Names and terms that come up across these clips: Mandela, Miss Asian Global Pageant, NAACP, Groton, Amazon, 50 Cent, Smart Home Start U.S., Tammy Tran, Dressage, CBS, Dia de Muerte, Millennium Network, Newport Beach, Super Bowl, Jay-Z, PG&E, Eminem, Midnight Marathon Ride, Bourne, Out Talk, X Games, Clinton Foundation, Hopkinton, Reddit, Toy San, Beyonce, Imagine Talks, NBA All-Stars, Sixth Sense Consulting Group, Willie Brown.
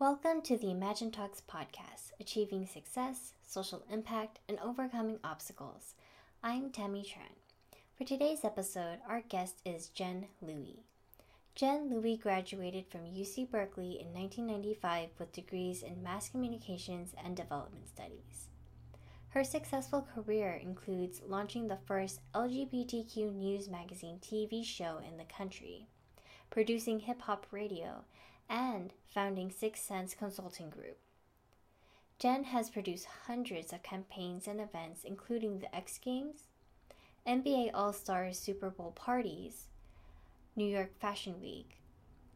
Welcome to the Imagine Talks podcast, achieving success, social impact, and overcoming obstacles. I'm Tammy Tran. For today's episode, our guest is Jen Louie. Jen Louie graduated from UC Berkeley in 1995 with degrees in mass communications and development studies. Her successful career includes launching the first LGBTQ news magazine TV show in the country, producing hip-hop radio, and founding Sixth Sense Consulting Group. Jen has produced hundreds of campaigns and events, including the X Games, NBA All-Stars Super Bowl parties, New York Fashion Week,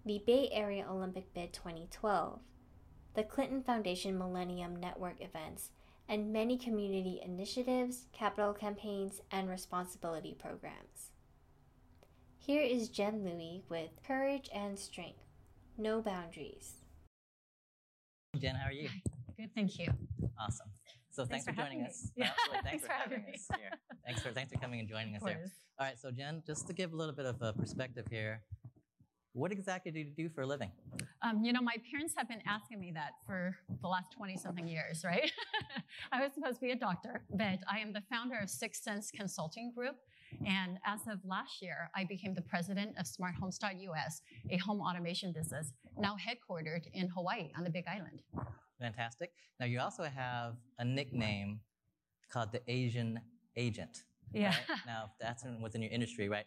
the Bay Area Olympic bid 2012, the Clinton Foundation Millennium Network events, and many community initiatives, capital campaigns, and responsibility programs. Here is Jen Louie with Courage and Strength. No boundaries. Jen, how are you? Good, thank you. Awesome. So thanks for joining us. Yeah. Absolutely. Thanks for having us here. Thanks for coming and joining us here. All right, so Jen, just to give a little bit of a perspective here, what exactly do you do for a living? My parents have been asking me that for the last 20-something years, right? I was supposed to be a doctor, but I am the founder of Sixth Sense Consulting Group. And as of last year, I became the president of Smart Home Start U.S., a home automation business, now headquartered in Hawaii on the Big Island. Fantastic. Now, you also have a nickname called the Asian Agent. Yeah. Right? Now, that's within your industry, right?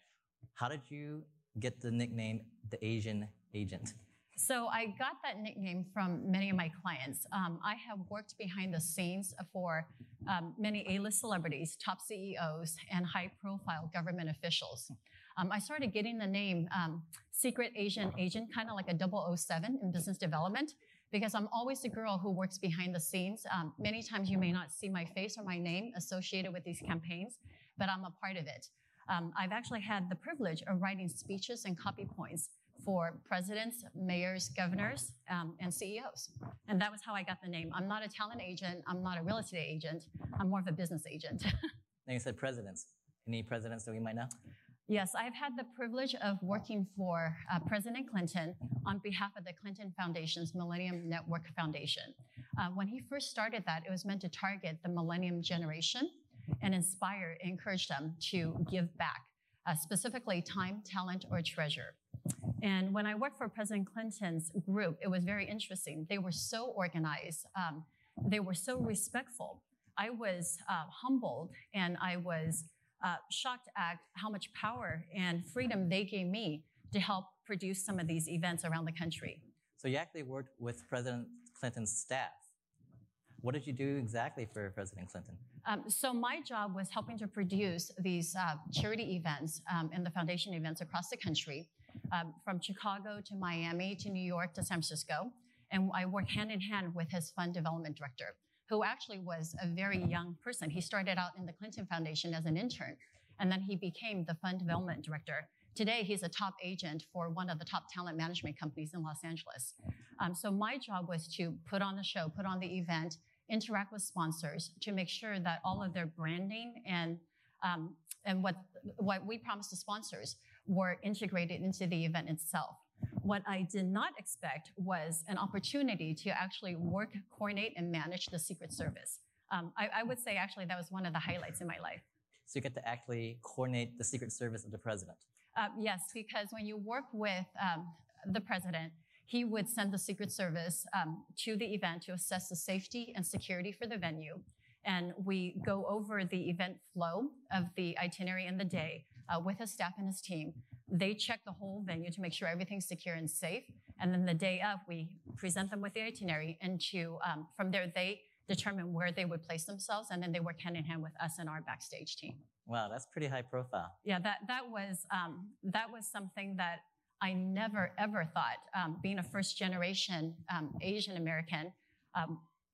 How did you get the nickname the Asian Agent? So I got that nickname from many of my clients. I have worked behind the scenes for many A-list celebrities, top CEOs, and high-profile government officials. I started getting the name Secret Asian Agent, kind of like a 007 in business development, because I'm always the girl who works behind the scenes. Many times you may not see my face or my name associated with these campaigns, but I'm a part of it. I've actually had the privilege of writing speeches and copy points for presidents, mayors, governors, and CEOs. And that was how I got the name. I'm not a talent agent. I'm not a real estate agent. I'm more of a business agent. Now you said presidents. Any presidents that we might know? Yes, I've had the privilege of working for President Clinton on behalf of the Clinton Foundation's Millennium Network Foundation. When he first started that, it was meant to target the millennium generation and inspire and encourage them to give back, specifically time, talent, or treasure. And when I worked for President Clinton's group, it was very interesting. They were so organized. They were so respectful. I was humbled, and I was shocked at how much power and freedom they gave me to help produce some of these events around the country. So you actually worked with President Clinton's staff. What did you do exactly for President Clinton? So my job was helping to produce these charity events and the foundation events across the country. From Chicago to Miami to New York to San Francisco. And I worked hand in hand with his fund development director, who actually was a very young person. He started out in the Clinton Foundation as an intern, and then he became the fund development director. Today, he's a top agent for one of the top talent management companies in Los Angeles. So my job was to put on the show, put on the event, interact with sponsors to make sure that all of their branding and what we promised to sponsors were integrated into the event itself. What I did not expect was an opportunity to actually work, coordinate, and manage the Secret Service. I would say actually that was one of the highlights in my life. So you get to actually coordinate the Secret Service of the president? Yes, because when you work with the president, he would send the Secret Service to the event to assess the safety and security for the venue. And we go over the event flow of the itinerary and the day with his staff and his team. They check the whole venue to make sure everything's secure and safe. And then the day of, we present them with the itinerary. And from there, they determine where they would place themselves. And then they work hand in hand with us and our backstage team. Wow, that's pretty high profile. Yeah, that was something that I never, ever thought, being a first generation Asian American,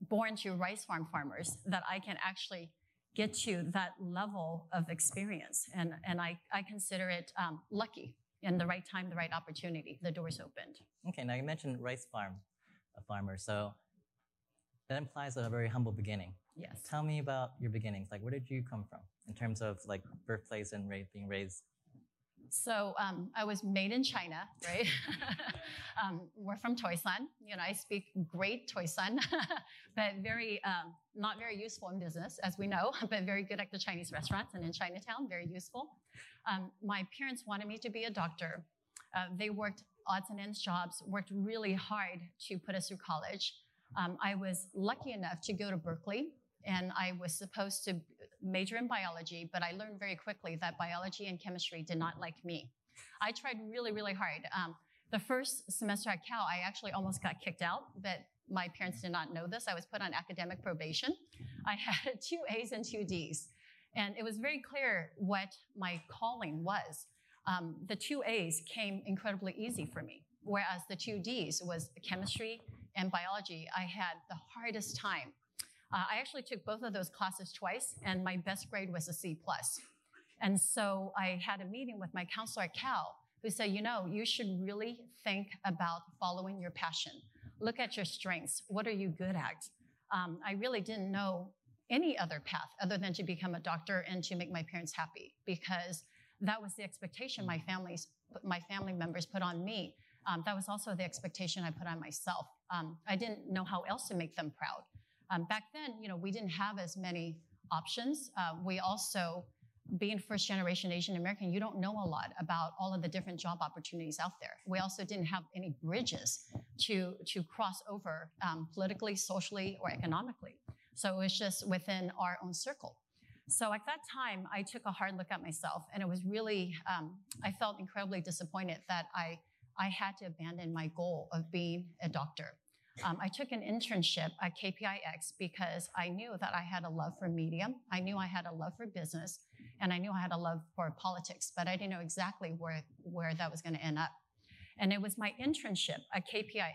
born to rice farmers, that I can actually get to that level of experience. And I consider it lucky. In the right time, the right opportunity, the doors opened. Okay, now you mentioned rice farmers. So that implies a very humble beginning. Yes. Tell me about your beginnings. Like, where did you come from in terms of like birthplace and being raised? So I was made in China, right? We're from Toy San. You know, I speak great Toy San, but very not very useful in business, as we know, but very good at the Chinese restaurants and in Chinatown, very useful. My parents wanted me to be a doctor. They worked odds and ends jobs, worked really hard to put us through college. I was lucky enough to go to Berkeley, and I was supposed to major in biology, but I learned very quickly that biology and chemistry did not like me. I tried really, really hard. The first semester at Cal, I actually almost got kicked out, but my parents did not know this. I was put on academic probation. I had 2 A's and 2 D's, and it was very clear what my calling was. The 2 A's came incredibly easy for me, whereas the 2 D's was chemistry and biology. I had the hardest time. I actually took both of those classes twice, and my best grade was a C+. And so I had a meeting with my counselor at Cal, who said, you know, you should really think about following your passion. Look at your strengths. What are you good at? I really didn't know any other path other than to become a doctor and to make my parents happy, because that was the expectation my family members put on me. That was also the expectation I put on myself. I didn't know how else to make them proud. Back then, you know, we didn't have as many options. We also, being first generation Asian American, you don't know a lot about all of the different job opportunities out there. We also didn't have any bridges to cross over politically, socially, or economically. So it was just within our own circle. So at that time, I took a hard look at myself, and it was really, I felt incredibly disappointed that I had to abandon my goal of being a doctor. I took an internship at KPIX because I knew that I had a love for media. I knew I had a love for business, and I knew I had a love for politics, but I didn't know exactly where that was going to end up. And it was my internship at KPIX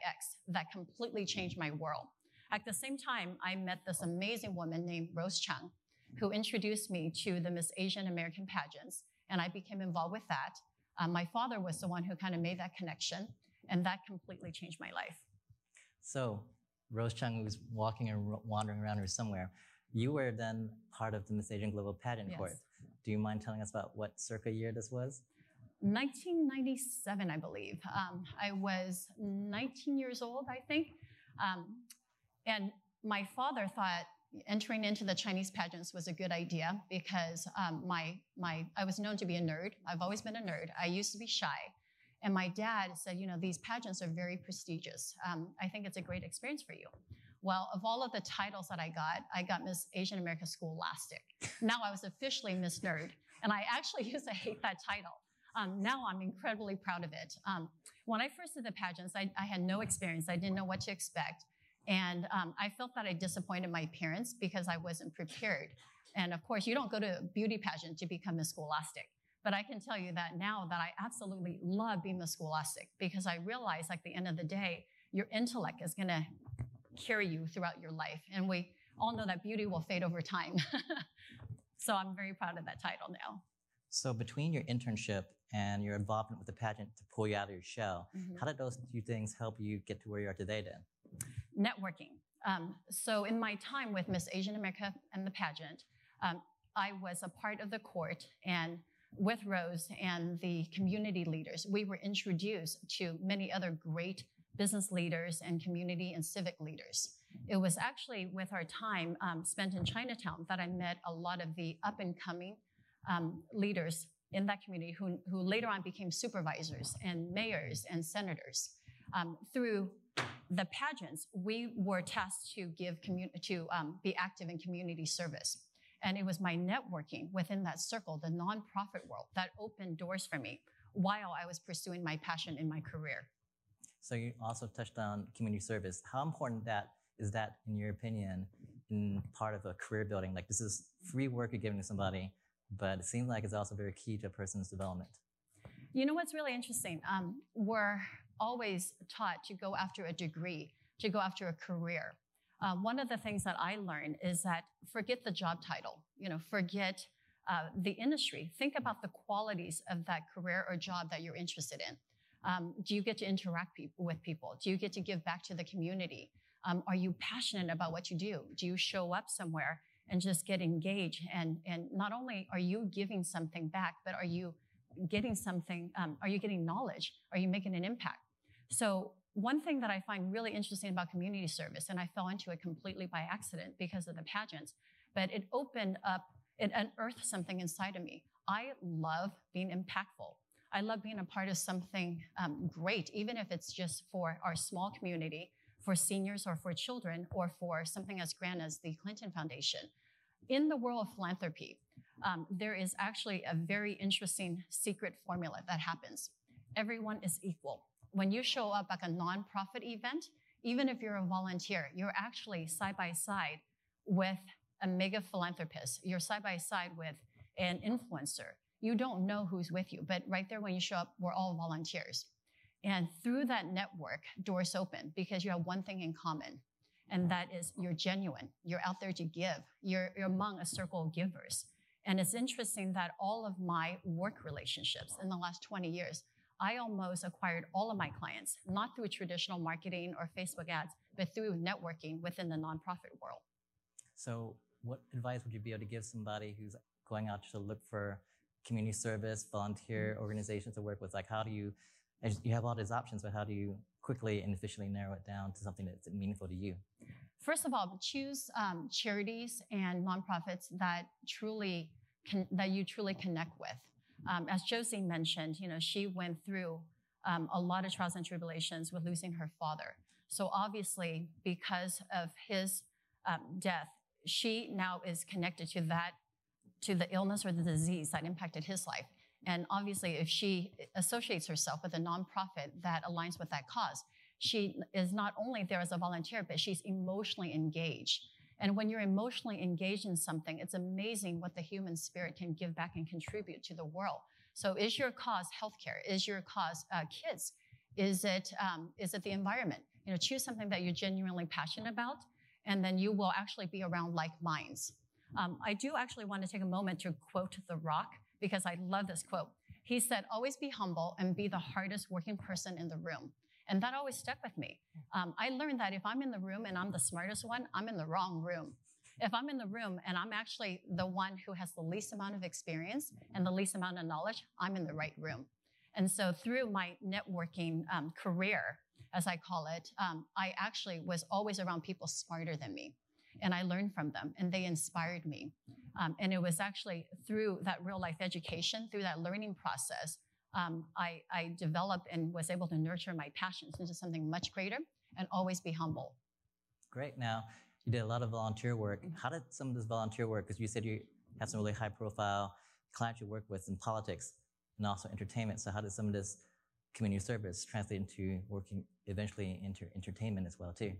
that completely changed my world. At the same time, I met this amazing woman named Rose Chung, who introduced me to the Miss Asian American pageants, and I became involved with that. My father was the one who kind of made that connection, and that completely changed my life. So Rose Chung was walking and wandering around here somewhere. You were then part of the Miss Asian Global Pageant Court. Do you mind telling us about what circa year this was? 1997, I believe. I was 19 years old, I think. And my father thought entering into the Chinese pageants was a good idea because I was known to be a nerd. I've always been a nerd. I used to be shy. And my dad said, you know, these pageants are very prestigious. I think it's a great experience for you. Well, of all of the titles that I got Miss Asian American Scholastic. Now I was officially Miss Nerd. And I actually used to hate that title. Now I'm incredibly proud of it. When I first did the pageants, I had no experience. I didn't know what to expect. And I felt that I disappointed my parents because I wasn't prepared. And of course, you don't go to a beauty pageant to become Miss Scholastic. But I can tell you that now that I absolutely love being Miss Scholastic, because I realize at the end of the day, your intellect is going to carry you throughout your life. And we all know that beauty will fade over time. So I'm very proud of that title now. So between your internship and your involvement with the pageant to pull you out of your shell, how did those two things help you get to where you are today then? Networking. So in my time with Miss Asian America and the pageant, I was a part of the court, and with Rose and the community leaders, we were introduced to many other great business leaders and community and civic leaders. It was actually with our time spent in Chinatown that I met a lot of the up-and-coming leaders in that community who later on became supervisors and mayors and senators. Through the pageants, we were tasked to be active in community service. And it was my networking within that circle, the nonprofit world, that opened doors for me while I was pursuing my passion in my career. So you also touched on community service. How important is that, in your opinion, in part of a career building? Like, this is free work you're giving to somebody, but it seems like it's also very key to a person's development. You know what's really interesting? We're always taught to go after a degree, to go after a career. One of the things that I learned is that forget the job title, you know, forget the industry. Think about the qualities of that career or job that you're interested in. Do you get to interact with people? Do you get to give back to the community? Are you passionate about what you do? Do you show up somewhere and just get engaged? And not only are you giving something back, but are you getting something? Are you getting knowledge? Are you making an impact? So one thing that I find really interesting about community service, and I fell into it completely by accident because of the pageants, but it opened up, it unearthed something inside of me. I love being impactful. I love being a part of something great, even if it's just for our small community, for seniors or for children, or for something as grand as the Clinton Foundation. In the world of philanthropy, there is actually a very interesting secret formula that happens. Everyone is equal. When you show up at a nonprofit event, even if you're a volunteer, you're actually side by side with a mega philanthropist. You're side by side with an influencer. You don't know who's with you, but right there when you show up, we're all volunteers. And through that network, doors open because you have one thing in common, and that is you're genuine. You're out there to give. You're among a circle of givers. And it's interesting that all of my work relationships in the last 20 years, I almost acquired all of my clients, not through traditional marketing or Facebook ads, but through networking within the nonprofit world. So what advice would you be able to give somebody who's going out to look for community service, volunteer organizations to work with? Like, how do you, you have all these options, but how do you quickly and efficiently narrow it down to something that's meaningful to you? First of all, choose charities and nonprofits that you truly connect with. As Josie mentioned, you know, she went through a lot of trials and tribulations with losing her father. So obviously, because of his death, she now is connected to that, to the illness or the disease that impacted his life. And obviously, if she associates herself with a nonprofit that aligns with that cause, she is not only there as a volunteer, but she's emotionally engaged. And when you're emotionally engaged in something, it's amazing what the human spirit can give back and contribute to the world. So is your cause healthcare? Is your cause kids? Is it the environment? You know, choose something that you're genuinely passionate about, and then you will actually be around like minds. I do actually want to take a moment to quote The Rock, because I love this quote. He said, "Always be humble and be the hardest working person in the room." And that always stuck with me. I learned that if I'm in the room and I'm the smartest one, I'm in the wrong room. If I'm in the room and I'm actually the one who has the least amount of experience and the least amount of knowledge, I'm in the right room. And so through my networking career, as I call it, I actually was always around people smarter than me. And I learned from them, and they inspired me. And it was actually through that real life education, through that learning process, I developed and was able to nurture my passions into something much greater, and always be humble. Great. Now, you did a lot of volunteer work. How did some of this volunteer work, because you said you had some really high profile clients you work with in politics and also entertainment. So how did some of this community service translate into working eventually into entertainment as well too?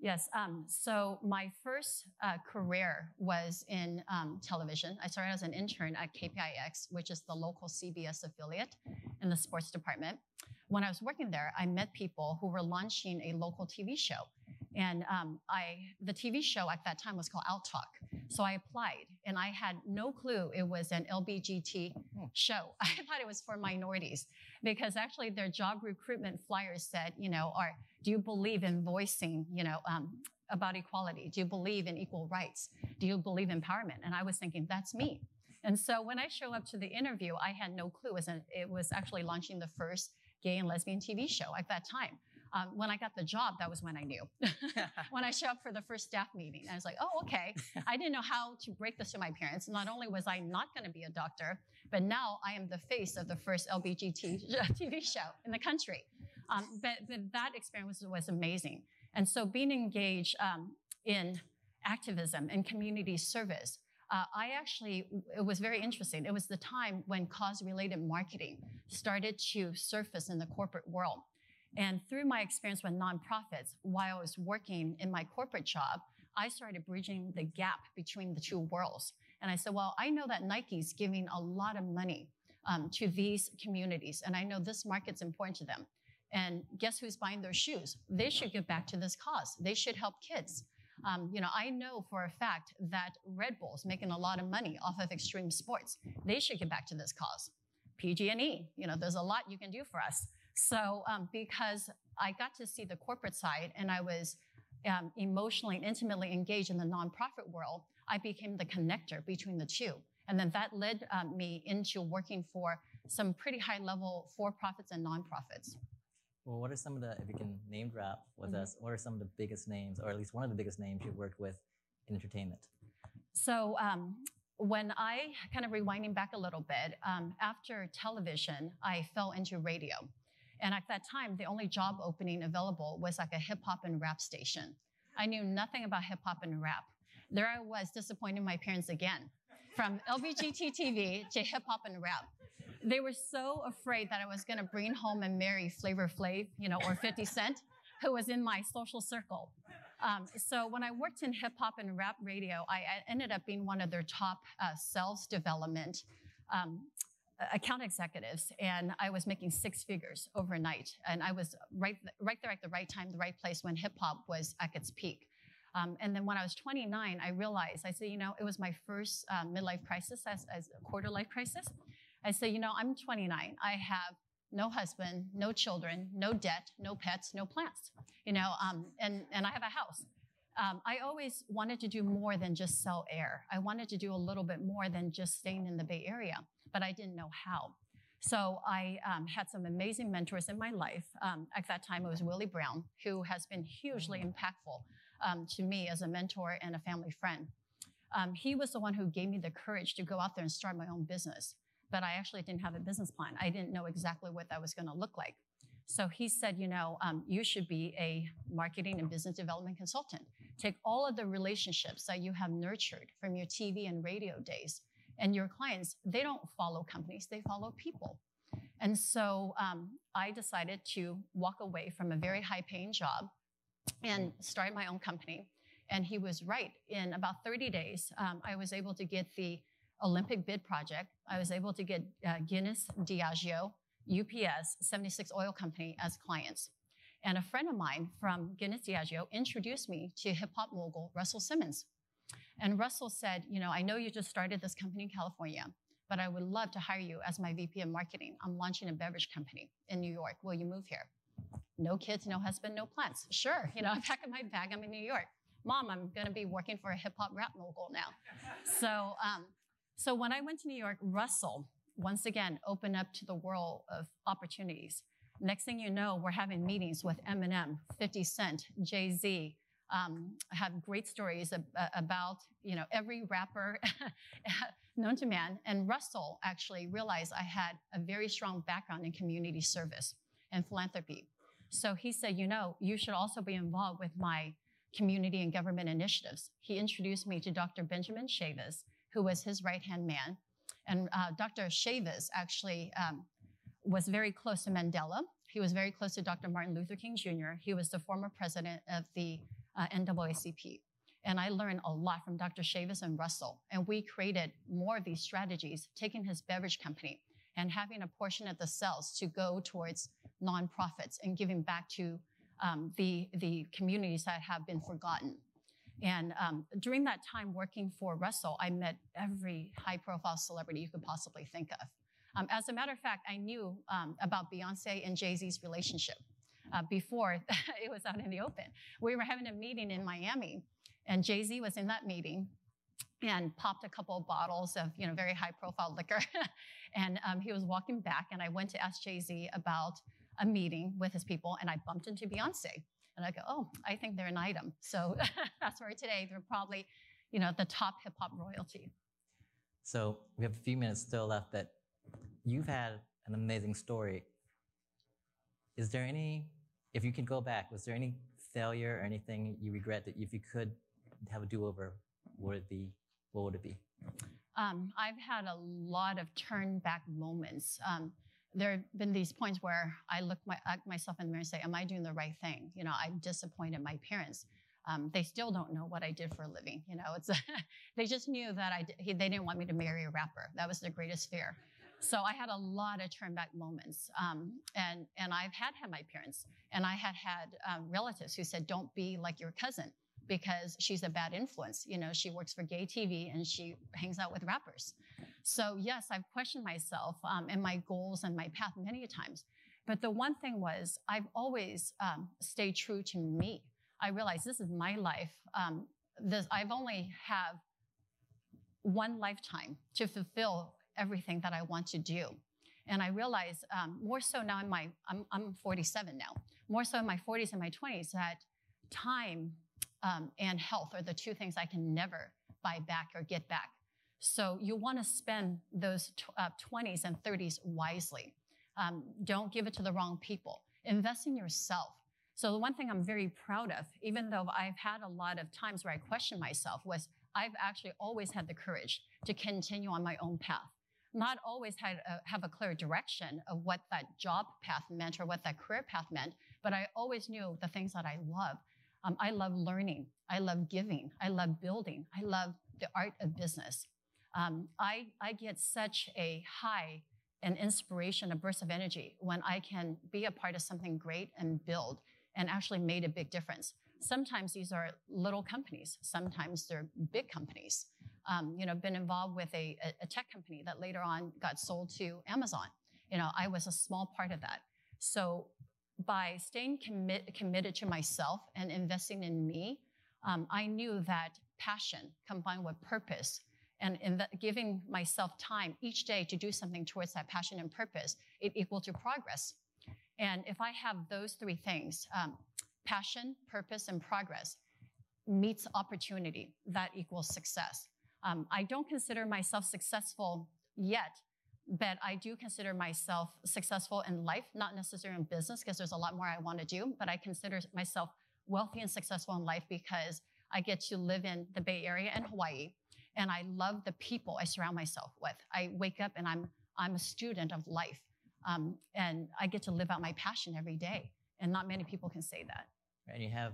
Yes. So my first career was in television. I started as an intern at KPIX, which is the local CBS affiliate, in the sports department. When I was working there, I met people who were launching a local TV show. And the TV show at that time was called Out Talk. So I applied, and I had no clue it was an LGBT show. I thought it was for minorities, because actually their job recruitment flyers said, you know, do you believe in voicing, you know, about equality? Do you believe in equal rights? Do you believe in empowerment? And I was thinking, that's me. And so when I show up to the interview, I had no clue it was actually launching the first gay and lesbian TV show at that time. When I got the job, that was when I knew. When I showed up for the first staff meeting, I was like, oh, okay. I didn't know how to break this to my parents. Not only was I not going to be a doctor, but now I am the face of the first LGBT TV show in the country. But that experience was amazing. And so being engaged in activism and community service, it was very interesting. It was the time when cause-related marketing started to surface in the corporate world. And through my experience with nonprofits, while I was working in my corporate job, I started bridging the gap between the two worlds. And I said, well, I know that Nike's giving a lot of money to these communities, and I know this market's important to them. And guess who's buying their shoes? They should give back to this cause. They should help kids. You know, I know for a fact that Red Bull's making a lot of money off of extreme sports. They should give back to this cause. PG&E, you know, there's a lot you can do for us. So because I got to see the corporate side, and I was emotionally and intimately engaged in the nonprofit world, I became the connector between the two. And then that led me into working for some pretty high-level for-profits and nonprofits. Well, what are some of the, if you can name drop with us, what are some of the biggest names, or at least one of the biggest names you've worked with in entertainment? So when I, kind of rewinding back a little bit, after television, I fell into radio. And at that time, the only job opening available was like a hip hop and rap station. I knew nothing about hip hop and rap. There I was disappointing my parents again, from LBGT TV to hip hop and rap. They were so afraid that I was gonna bring home and marry Flavor Flav, you know, or 50 Cent, who was in my social circle. So when I worked in hip hop and rap radio, I ended up being one of their top sales development account executives, and I was making six figures overnight. And I was right there at the right time, the right place when hip hop was at its peak. And then when I was 29, I realized, I said, you know, it was my first midlife crisis as a quarter life crisis. I said, you know, I'm 29. I have no husband, no children, no debt, no pets, no plants, you know, and I have a house. I always wanted to do more than just sell air. I wanted to do a little bit more than just staying in the Bay Area, but I didn't know how. So I had some amazing mentors in my life. At that time, it was Willie Brown, who has been hugely impactful to me as a mentor and a family friend. He was the one who gave me the courage to go out there and start my own business, but I actually didn't have a business plan. I didn't know exactly what that was gonna look like. So he said, you know, you should be a marketing and business development consultant. Take all of the relationships that you have nurtured from your TV and radio days, and your clients, they don't follow companies, they follow people. And so I decided to walk away from a very high paying job and start my own company. And he was right. In about 30 days, I was able to get the Olympic bid project. I was able to get Guinness, Diageo, UPS, 76 Oil Company as clients. And a friend of mine from Guinness Diageo introduced me to hip hop mogul Russell Simmons. And Russell said, you know, I know you just started this company in California, but I would love to hire you as my VP of marketing. I'm launching a beverage company in New York. Will you move here? No kids, no husband, no plants. Sure, you know, I'm packing my bag, I'm in New York. Mom, I'm gonna be working for a hip hop rap mogul now. So when I went to New York, Russell, once again, opened up to the world of opportunities. Next thing you know, we're having meetings with Eminem, 50 Cent, Jay-Z, have great stories about, you know, every rapper known to man. And Russell actually realized I had a very strong background in community service and philanthropy. So he said, you know, you should also be involved with my community and government initiatives. He introduced me to Dr. Benjamin Chavis, who was his right-hand man. And Dr. Chavis actually was very close to Mandela. He was very close to Dr. Martin Luther King Jr. He was the former president of the NAACP. And I learned a lot from Dr. Chavis and Russell. And we created more of these strategies, taking his beverage company and having a portion of the sales to go towards nonprofits and giving back to the communities that have been forgotten. And during that time working for Russell, I met every high-profile celebrity you could possibly think of. As a matter of fact, I knew about Beyonce and Jay-Z's relationship. Before it was out in the open. We were having a meeting in Miami, and Jay-Z was in that meeting and popped a couple of bottles of, you know, very high-profile liquor. And he was walking back, and I went to ask Jay-Z about a meeting with his people, and I bumped into Beyonce. And I go, oh, I think they're an item. So that's where today they're probably, you know, the top hip-hop royalty. So we have a few minutes still left, but you've had an amazing story. Is there any, if you could go back, was there any failure or anything you regret that if you could have a do-over, would it be, what would it be? I've had a lot of turn-back moments. There have been these points where I look myself in the mirror and say, am I doing the right thing? You know, I've disappointed my parents. They still don't know what I did for a living. You know, it's they just knew that they didn't want me to marry a rapper. That was their greatest fear. So I had a lot of turn-back moments, and I've had my parents, and I had relatives who said, don't be like your cousin because she's a bad influence. You know, she works for Gay TV, and she hangs out with rappers. So yes, I've questioned myself and my goals and my path many times. But the one thing was, I've always stayed true to me. I realized this is my life. I've only have one lifetime to fulfill everything that I want to do. And I realized more so now in my, I'm 47 now, more so in my 40s and my 20s, that time and health are the two things I can never buy back or get back. So you want to spend those 20s and 30s wisely. Don't give it to the wrong people. Invest in yourself. So the one thing I'm very proud of, even though I've had a lot of times where I questioned myself, was I've actually always had the courage to continue on my own path. Not always had have a clear direction of what that job path meant or what that career path meant, but I always knew the things that I love. I love learning. I love giving. I love building. I love the art of business. I get such a high and inspiration, a burst of energy when I can be a part of something great and build and actually made a big difference. Sometimes these are little companies. Sometimes they're big companies. You know, been involved with a tech company that later on got sold to Amazon. You know, I was a small part of that. So by staying committed to myself and investing in me, I knew that passion combined with purpose and giving myself time each day to do something towards that passion and purpose, it equal to progress. And if I have those three things, passion, purpose, and progress meets opportunity, that equals success. I don't consider myself successful yet, but I do consider myself successful in life, not necessarily in business, because there's a lot more I want to do, but I consider myself wealthy and successful in life because I get to live in the Bay Area and Hawaii, and I love the people I surround myself with. I wake up and I'm a student of life, and I get to live out my passion every day, and not many people can say that. And you have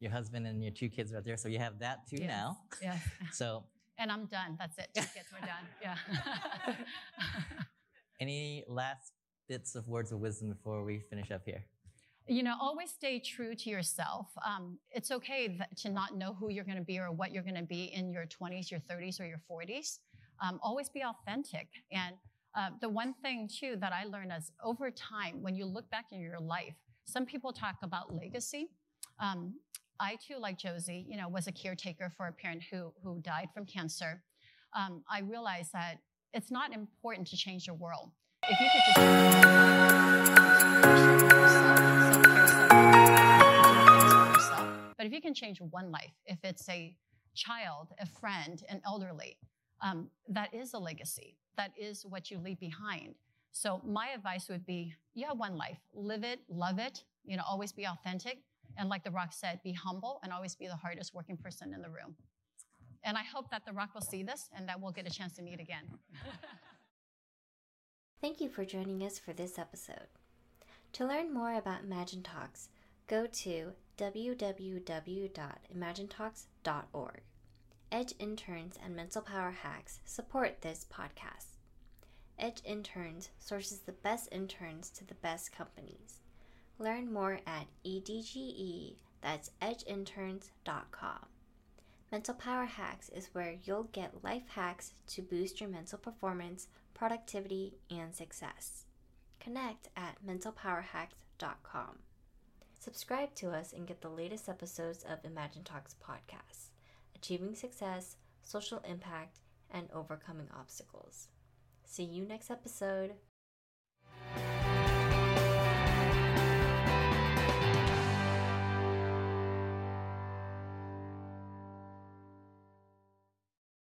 your husband and your two kids right there. So you have that too now. Yeah. So. And I'm done. That's it. Two kids, we're done. Yeah. Any last bits of words of wisdom before we finish up here? You know, always stay true to yourself. It's okay to not know who you're going to be or what you're going to be in your 20s, your 30s, or your 40s. Always be authentic. And the one thing too that I learned is over time, when you look back in your life, some people talk about legacy. I too, like Josie, you know, was a caretaker for a parent who died from cancer. I realized that it's not important to change the world. If you could just but if you can change one life, if it's a child, a friend, an elderly, that is a legacy. That is what you leave behind. So my advice would be, you have one life, live it, love it, you know, always be authentic. And like The Rock said, be humble and always be the hardest working person in the room. And I hope that The Rock will see this and that we'll get a chance to meet again. Thank you for joining us for this episode. To learn more about Imagine Talks, go to www.imaginetalks.org. Edge interns and Mental Power Hacks support this podcast. Edge Interns sources the best interns to the best companies. Learn more at EDGE, that's edgeinterns.com. Mental Power Hacks is where you'll get life hacks to boost your mental performance, productivity, and success. Connect at mentalpowerhacks.com. Subscribe to us and get the latest episodes of Imagine Talks podcasts, Achieving Success, Social Impact, and Overcoming Obstacles. See you next episode.